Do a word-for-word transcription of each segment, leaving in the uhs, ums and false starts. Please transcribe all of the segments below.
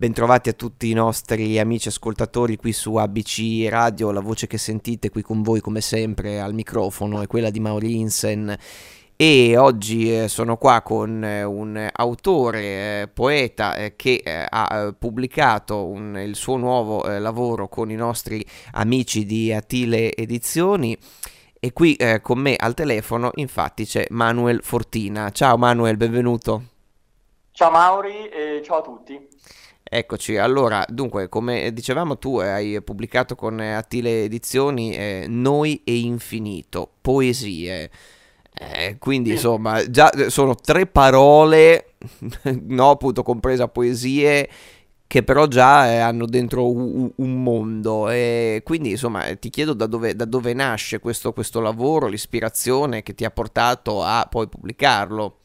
Bentrovati a tutti i nostri amici ascoltatori qui su A B C Radio. La voce che sentite qui con voi come sempre al microfono è quella di Mauri Insen, e oggi sono qua con un autore, poeta, che ha pubblicato un, il suo nuovo lavoro con i nostri amici di Atile Edizioni, e qui con me al telefono infatti c'è Manuel Fortina. Ciao Manuel, benvenuto. Ciao Mauri e ciao a tutti. Eccoci, allora, dunque, come dicevamo, tu hai pubblicato con Atile Edizioni eh, Noi e Infinito, poesie, eh, quindi insomma già sono tre parole, no, appunto compresa poesie, che però già eh, hanno dentro un, un mondo, e quindi insomma ti chiedo da dove, da dove nasce questo, questo lavoro, l'ispirazione che ti ha portato a poi pubblicarlo.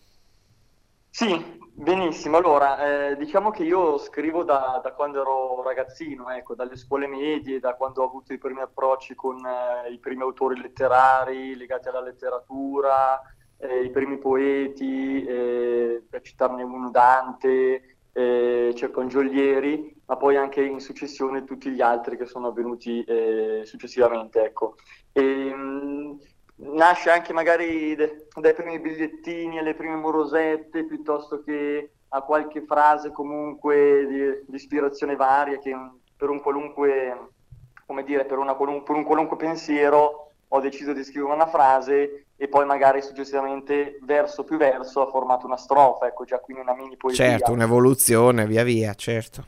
Sì. Benissimo, allora, eh, diciamo che io scrivo da, da quando ero ragazzino, ecco, dalle scuole medie, da quando ho avuto i primi approcci con eh, i primi autori letterari legati alla letteratura, eh, i primi poeti, eh, per citarne uno Dante, eh, Cecco Angiolieri, ma poi anche in successione tutti gli altri che sono avvenuti eh, successivamente, ecco. E, mh, nasce anche magari dai primi bigliettini alle prime morosette, piuttosto che a qualche frase comunque di, di ispirazione varia che per un qualunque, come dire, per, una, per un qualunque pensiero ho deciso di scrivere una frase, e poi magari successivamente verso più verso ho formato una strofa, ecco, già quindi una mini poesia. Certo, un'evoluzione via via, certo.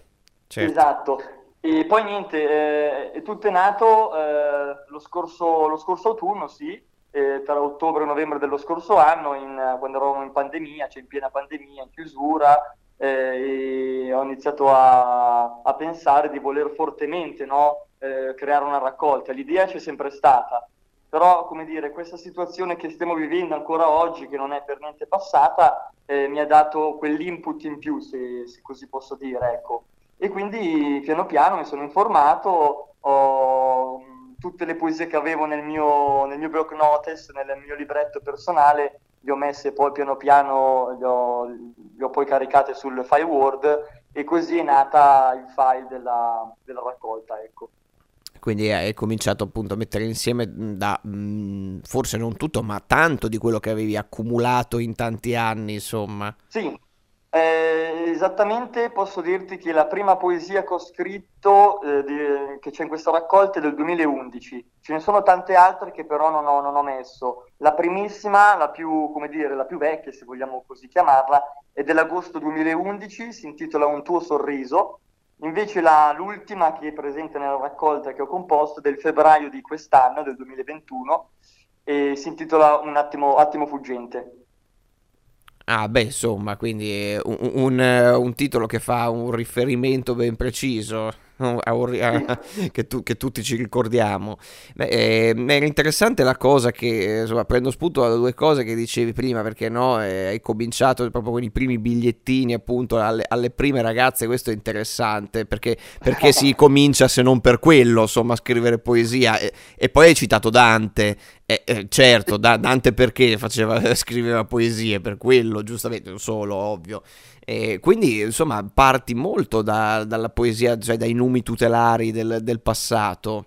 certo. Esatto. E poi niente, eh, è tutto nato eh, lo, scorso, lo scorso autunno, sì, Eh, tra ottobre e novembre dello scorso anno, in, quando eravamo in pandemia, cioè in piena pandemia, in chiusura, eh, e ho iniziato a, a pensare di voler fortemente, no, eh, creare una raccolta. L'idea c'è sempre stata, però, come dire, questa situazione che stiamo vivendo ancora oggi, che non è per niente passata, eh, mi ha dato quell'input in più, se, se così posso dire, ecco. E quindi piano piano mi sono informato, ho tutte le poesie che avevo nel mio, nel mio block notice, nel mio libretto personale, le ho messe poi piano piano, le ho, le ho poi caricate sul file Word, e così è nata il file della, della raccolta, ecco. Quindi hai cominciato appunto a mettere insieme da, mh, forse non tutto, ma tanto di quello che avevi accumulato in tanti anni, insomma. Sì. Eh, esattamente, posso dirti che la prima poesia che ho scritto, eh, di, che c'è in questa raccolta, è del duemilaundici. Ce ne sono tante altre che però non ho, non ho messo. La primissima, la più, come dire, la più vecchia, se vogliamo così chiamarla, è dell'agosto duemilaundici, si intitola Un tuo sorriso. Invece la, l'ultima che è presente nella raccolta che ho composto è del febbraio di quest'anno, del duemilaventuno, e si intitola Un attimo, attimo fuggente. Ah beh, insomma, quindi un, un, un titolo che fa un riferimento ben preciso, a un, a, che, tu, che tutti ci ricordiamo. Beh, eh, era interessante la cosa che, insomma, prendo spunto da due cose che dicevi prima, perché no, eh, hai cominciato proprio con i primi bigliettini, appunto, alle, alle prime ragazze. Questo è interessante, perché, perché si comincia, se non per quello, insomma, a scrivere poesia. E, e poi hai citato Dante. Eh, eh, certo, da, Dante perché faceva, scriveva poesie, per quello, giustamente, non solo, ovvio. Eh, quindi insomma parti molto da, dalla poesia, cioè dai numi tutelari del, del passato.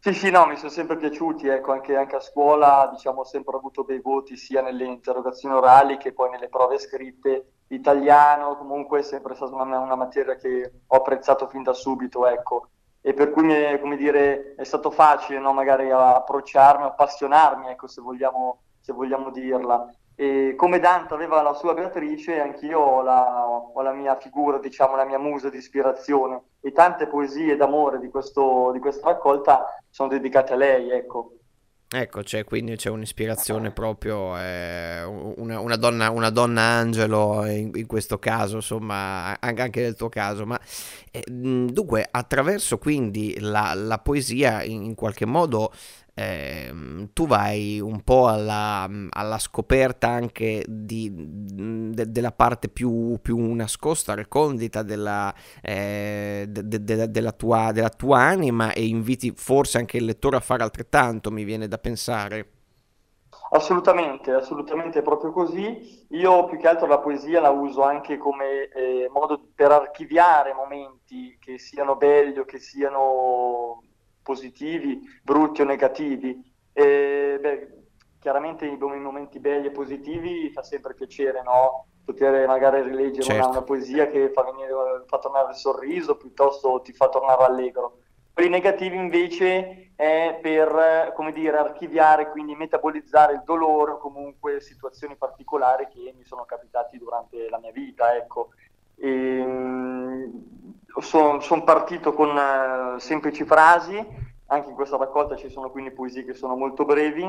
Sì, sì, no, mi sono sempre piaciuti, ecco, anche, anche a scuola, diciamo, ho sempre avuto bei voti sia nelle interrogazioni orali che poi nelle prove scritte. L'italiano comunque è sempre stata una, una materia che ho apprezzato fin da subito, ecco, e per cui mi è, come dire, è stato facile, no, magari approcciarmi, appassionarmi, ecco, se vogliamo, se vogliamo dirla. E come Dante aveva la sua Beatrice, anch'io ho la, ho la mia figura, diciamo, la mia musa di ispirazione, e tante poesie d'amore di, questo, di questa raccolta sono dedicate a lei, ecco. Ecco, c'è, quindi c'è un'ispirazione proprio, eh, una, una, donna, una donna angelo in, in questo caso, insomma, anche nel tuo caso. Ma eh, dunque, attraverso quindi la, la poesia, in, in qualche modo, Eh, tu vai un po' alla, alla scoperta anche di, de, della parte più, più nascosta, recondita della, eh, de, de, de, della, tua, della tua anima, e inviti forse anche il lettore a fare altrettanto, mi viene da pensare. Assolutamente, assolutamente, proprio così. Io più che altro la poesia la uso anche come eh, modo per archiviare momenti, che siano belli o che siano positivi, brutti o negativi. E, beh, chiaramente i momenti belli e positivi fa sempre piacere, no? Poter magari rileggere certo. una, una poesia che fa, venire, fa tornare il sorriso, piuttosto ti fa tornare allegro. Quelli negativi invece è per, come dire, archiviare, quindi metabolizzare il dolore o comunque situazioni particolari che mi sono capitati durante la mia vita, ecco. Sono son partito con uh, semplici frasi, anche in questa raccolta ci sono quindi poesie che sono molto brevi,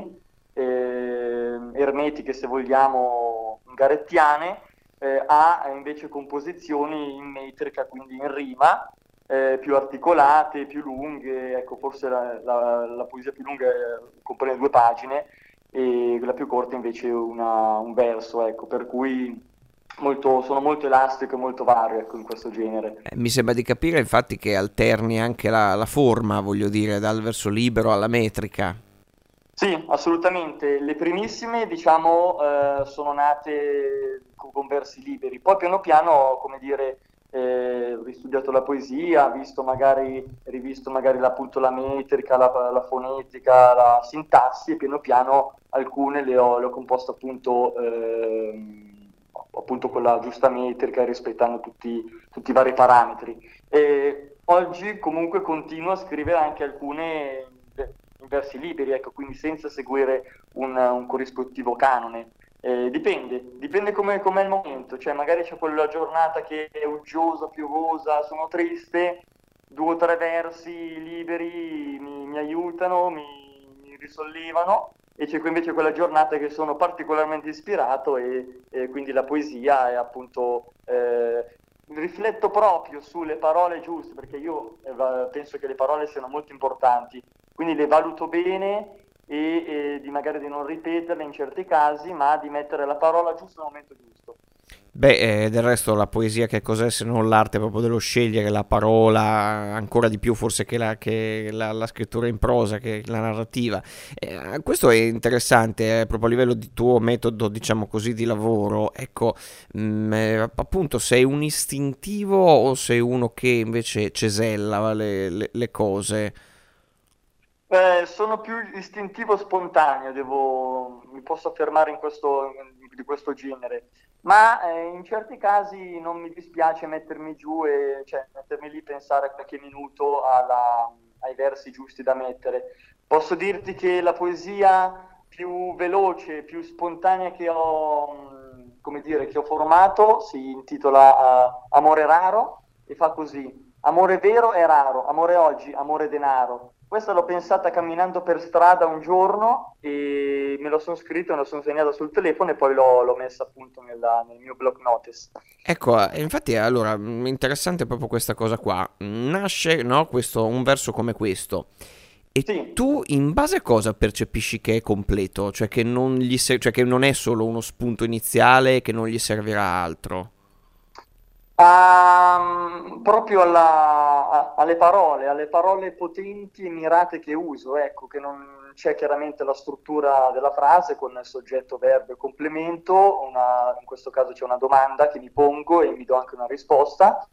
eh, ermetiche se vogliamo, ungarettiane, eh, a invece composizioni in metrica, quindi in rima, Eh, più articolate, più lunghe, ecco, forse la, la, la poesia più lunga comprende due pagine e quella più corta invece una, un verso, ecco, per cui molto, sono molto elastico e molto vario, ecco, in questo genere. Eh, mi sembra di capire infatti che alterni anche la, la forma, voglio dire, dal verso libero alla metrica. Sì, assolutamente. Le primissime, diciamo, eh, sono nate con versi liberi, poi piano piano, come dire, Eh, ho ristudiato la poesia, visto magari, rivisto magari appunto la metrica, la, la fonetica, la sintassi, e piano piano alcune le ho, le ho composte appunto, eh, appunto con la giusta metrica, rispettando tutti, tutti i vari parametri. E oggi comunque continuo a scrivere anche alcune in versi liberi, ecco, quindi senza seguire un, un corrispettivo canone. Eh, dipende, dipende come è il momento, cioè magari c'è quella giornata che è uggiosa, piovosa, sono triste, due o tre versi liberi mi, mi aiutano, mi, mi risollevano, e c'è invece quella giornata che sono particolarmente ispirato e, e quindi la poesia è appunto, eh, rifletto proprio sulle parole giuste, perché io penso che le parole siano molto importanti, quindi le valuto bene, e, e di magari di non ripeterle in certi casi, ma di mettere la parola giusta al momento giusto. Beh, eh, del resto la poesia che cos'è se non l'arte proprio dello scegliere la parola, ancora di più forse che la, che la, la scrittura in prosa, che la narrativa. Eh, questo è interessante, eh, proprio a livello di tuo metodo, diciamo così, di lavoro. Ecco, mh, appunto, sei un istintivo o sei uno che invece cesella le, le, le cose? Eh, sono più istintivo, spontaneo, devo, mi posso affermare in questo, di questo genere, ma eh, in certi casi non mi dispiace mettermi giù e cioè, mettermi lì, pensare qualche minuto alla, ai versi giusti da mettere. Posso dirti che la poesia più veloce, più spontanea che ho, come dire, che ho formato si intitola uh, Amore raro e fa così: amore vero è raro, amore oggi, amore denaro. Questa l'ho pensata camminando per strada un giorno e me lo sono scritto, me lo sono segnata sul telefono e poi l'ho, l'ho messa appunto nella, nel mio block notice. Ecco, infatti allora, interessante proprio questa cosa qua. Nasce, no, questo, un verso come questo. E sì. Tu in base a cosa percepisci che è completo? Cioè che non gli ser- cioè che non è solo uno spunto iniziale, che non gli servirà altro? Um, proprio alla, a, alle parole, alle parole potenti e mirate che uso, ecco, che non c'è chiaramente la struttura della frase con soggetto, verbo e complemento, una, in questo caso c'è una domanda che mi pongo e mi do anche una risposta,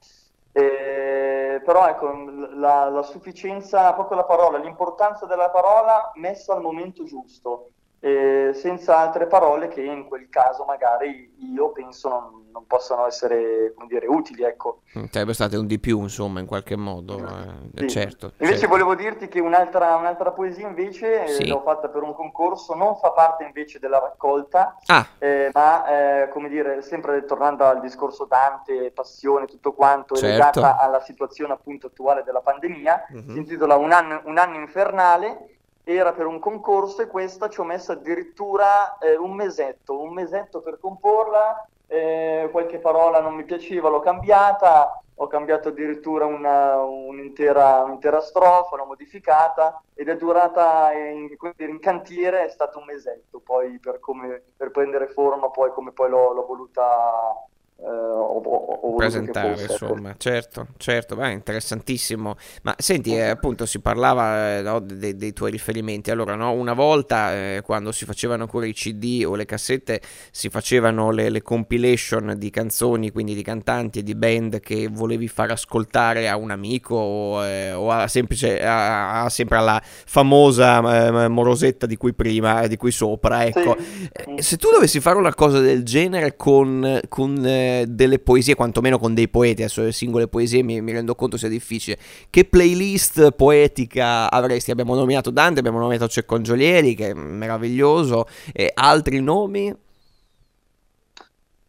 eh, però ecco, la, la sufficienza, proprio la parola, l'importanza della parola messa al momento giusto. Eh, senza altre parole che in quel caso magari io penso non, non possano essere, come dire, utili, ecco. Sarebbe stato un di più, insomma, in qualche modo, eh, sì. certo. Invece certo. volevo dirti che un'altra, un'altra poesia invece sì. l'ho fatta per un concorso, non fa parte invece della raccolta, ah. eh, ma eh, come dire, sempre tornando al discorso Dante, passione, tutto quanto, certo. è legata alla situazione appunto attuale della pandemia, mm-hmm. si intitola Un anno, un anno infernale. Era per un concorso e questa ci ho messo addirittura eh, un mesetto, un mesetto per comporla, eh, qualche parola non mi piaceva, l'ho cambiata, ho cambiato addirittura una, un'intera, un'intera strofa, l'ho modificata ed è durata in, in cantiere, è stato un mesetto poi per, come, per prendere forma, poi come poi l'ho, l'ho voluta eh, ho, ho presentare fosse, insomma ecco. certo certo beh, interessantissimo. Ma senti, eh, appunto si parlava, no, dei, dei tuoi riferimenti. Allora, no, una volta eh, quando si facevano ancora i C D o le cassette, si facevano le, le compilation di canzoni, quindi di cantanti e di band che volevi far ascoltare a un amico o, eh, o a semplice a, a sempre alla famosa eh, morosetta di cui prima, di cui sopra, ecco. Sì. Eh, se tu dovessi fare una cosa del genere con, con eh, delle poesie, quantomeno con dei poeti, adesso le singole poesie mi, mi rendo conto sia difficile, che playlist poetica avresti? Abbiamo nominato Dante, abbiamo nominato Cecco Angiolieri, che è meraviglioso, e altri nomi?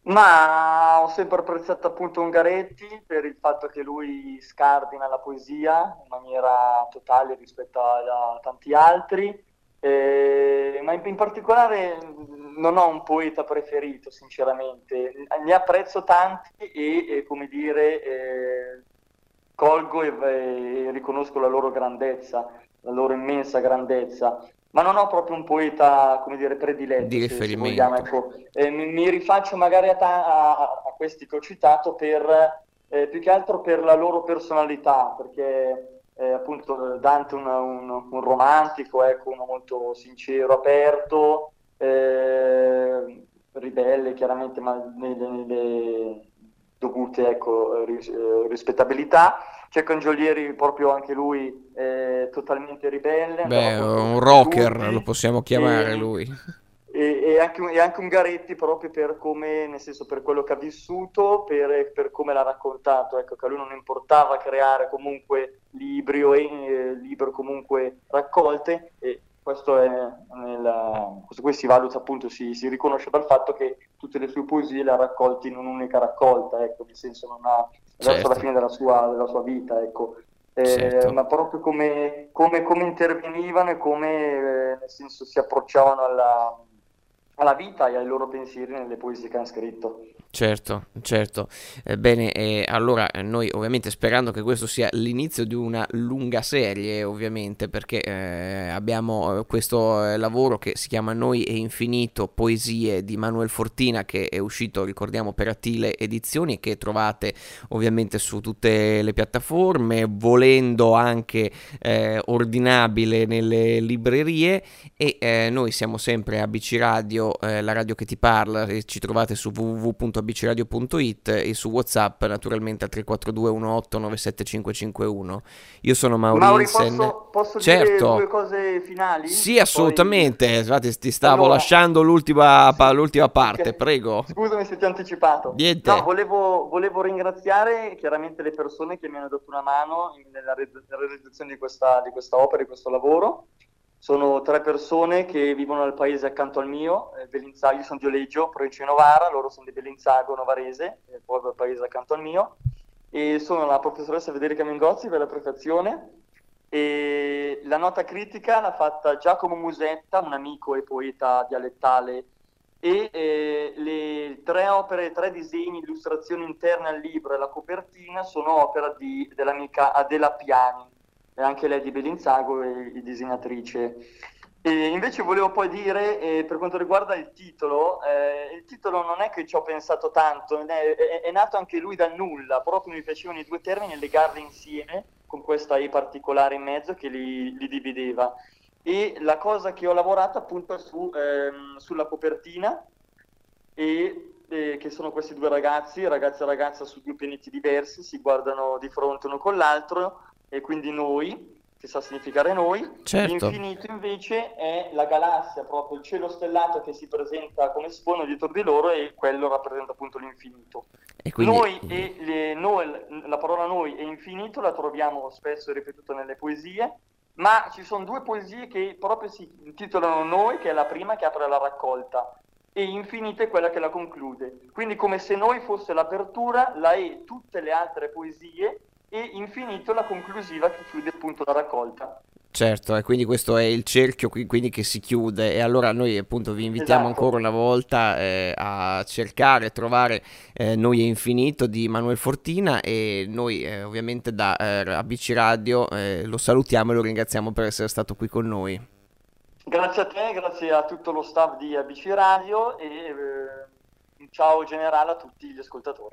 Ma ho sempre apprezzato appunto Ungaretti per il fatto che lui scardina la poesia in maniera totale rispetto a, a tanti altri. Eh, ma in, in particolare non ho un poeta preferito, sinceramente, ne apprezzo tanti e, e come dire, eh, colgo e, e riconosco la loro grandezza, la loro immensa grandezza, ma non ho proprio un poeta, come dire, prediletto, di riferimento. Se vogliamo, ecco. eh, mi, mi rifaccio magari a, ta- a, a questi che ho citato per, eh, più che altro per la loro personalità, perché... Eh, appunto Dante un, un, un romantico, ecco, uno molto sincero, aperto, eh, ribelle chiaramente, ma nelle, nelle dovute, ecco, ris, eh, rispettabilità. Cecco Angiolieri proprio anche lui eh, totalmente ribelle. Beh, un rocker tutti, lo possiamo chiamare e, lui e, e, anche, e anche Ungaretti proprio per come, nel senso, per quello che ha vissuto, per, per come l'ha raccontato, ecco, che a lui non importava creare comunque libri o eh, libro comunque raccolte, e questo è nel, questo qui si valuta appunto, si, si riconosce dal fatto che tutte le sue poesie le ha raccolte in un'unica raccolta, ecco, nel senso non ha certo. verso la fine della sua, della sua vita, ecco, eh, certo. ma proprio come, come, come intervenivano e come eh, nel senso si approcciavano alla, alla vita e ai loro pensieri nelle poesie che hanno scritto. Certo, certo. Eh, bene, eh, allora noi ovviamente sperando che questo sia l'inizio di una lunga serie, ovviamente, perché eh, abbiamo eh, questo eh, lavoro che si chiama Noi e Infinito, poesie di Manuel Fortina, che è uscito, ricordiamo, per Atile Edizioni, che trovate ovviamente su tutte le piattaforme, volendo anche eh, ordinabile nelle librerie, e eh, noi siamo sempre A B C Radio, eh, la radio che ti parla, e ci trovate su www. abcradio.it e su WhatsApp naturalmente al tre quattro due uno otto nove sette cinque cinque uno. Io sono Maurizio. Posso, posso certo. dire due cose finali? Sì, assolutamente. Poi... Infatti, ti stavo allora... lasciando l'ultima, sì, pa- l'ultima parte, okay. Prego. Scusami se ti ho anticipato. No, volevo, volevo ringraziare chiaramente le persone che mi hanno dato una mano nella realizzazione di questa, di questa opera, di questo lavoro. Sono tre persone che vivono nel paese accanto al mio, eh, Bellinzago, io sono di Oleggio, provincia di Novara, loro sono di Bellinzago, Novarese, eh, proprio il paese accanto al mio, e sono la professoressa Federica Mingozzi per la prefazione, e la nota critica l'ha fatta Giacomo Musetta, un amico e poeta dialettale, e eh, le tre opere, tre disegni, illustrazioni interne al libro e la copertina sono opera di, dell'amica Adela Piani, e anche lei di Bellinzago e, e disegnatrice. E invece volevo poi dire, eh, per quanto riguarda il titolo, eh, il titolo non è che ci ho pensato tanto, è, è, è nato anche lui dal nulla, proprio mi piacevano i due termini, legarli insieme con questa E particolare in mezzo che li, li divideva. E la cosa che ho lavorato appunto su, ehm, sulla copertina, e eh, che sono questi due ragazzi, ragazza e ragazza su due pianeti diversi, si guardano di fronte uno con l'altro, e quindi noi, che sa significare noi, certo. L'infinito invece è la galassia, proprio il cielo stellato che si presenta come sfondo dietro di loro, e quello rappresenta appunto l'infinito. E quindi... noi e le, noi, la parola noi e infinito la troviamo spesso ripetuta nelle poesie, ma ci sono due poesie che proprio si intitolano Noi, che è la prima che apre la raccolta, e infinito è quella che la conclude. Quindi come se noi fosse l'apertura, la e tutte le altre poesie, e infinito la conclusiva che chiude appunto la raccolta. Certo, e quindi questo è il cerchio quindi che si chiude, e allora noi appunto vi invitiamo, esatto, ancora una volta eh, a cercare, a trovare eh, Noi e Infinito di Manuel Fortina, e noi eh, ovviamente da eh, A B C Radio eh, lo salutiamo e lo ringraziamo per essere stato qui con noi. Grazie a te, grazie a tutto lo staff di A B C Radio, e eh, ciao generale a tutti gli ascoltatori.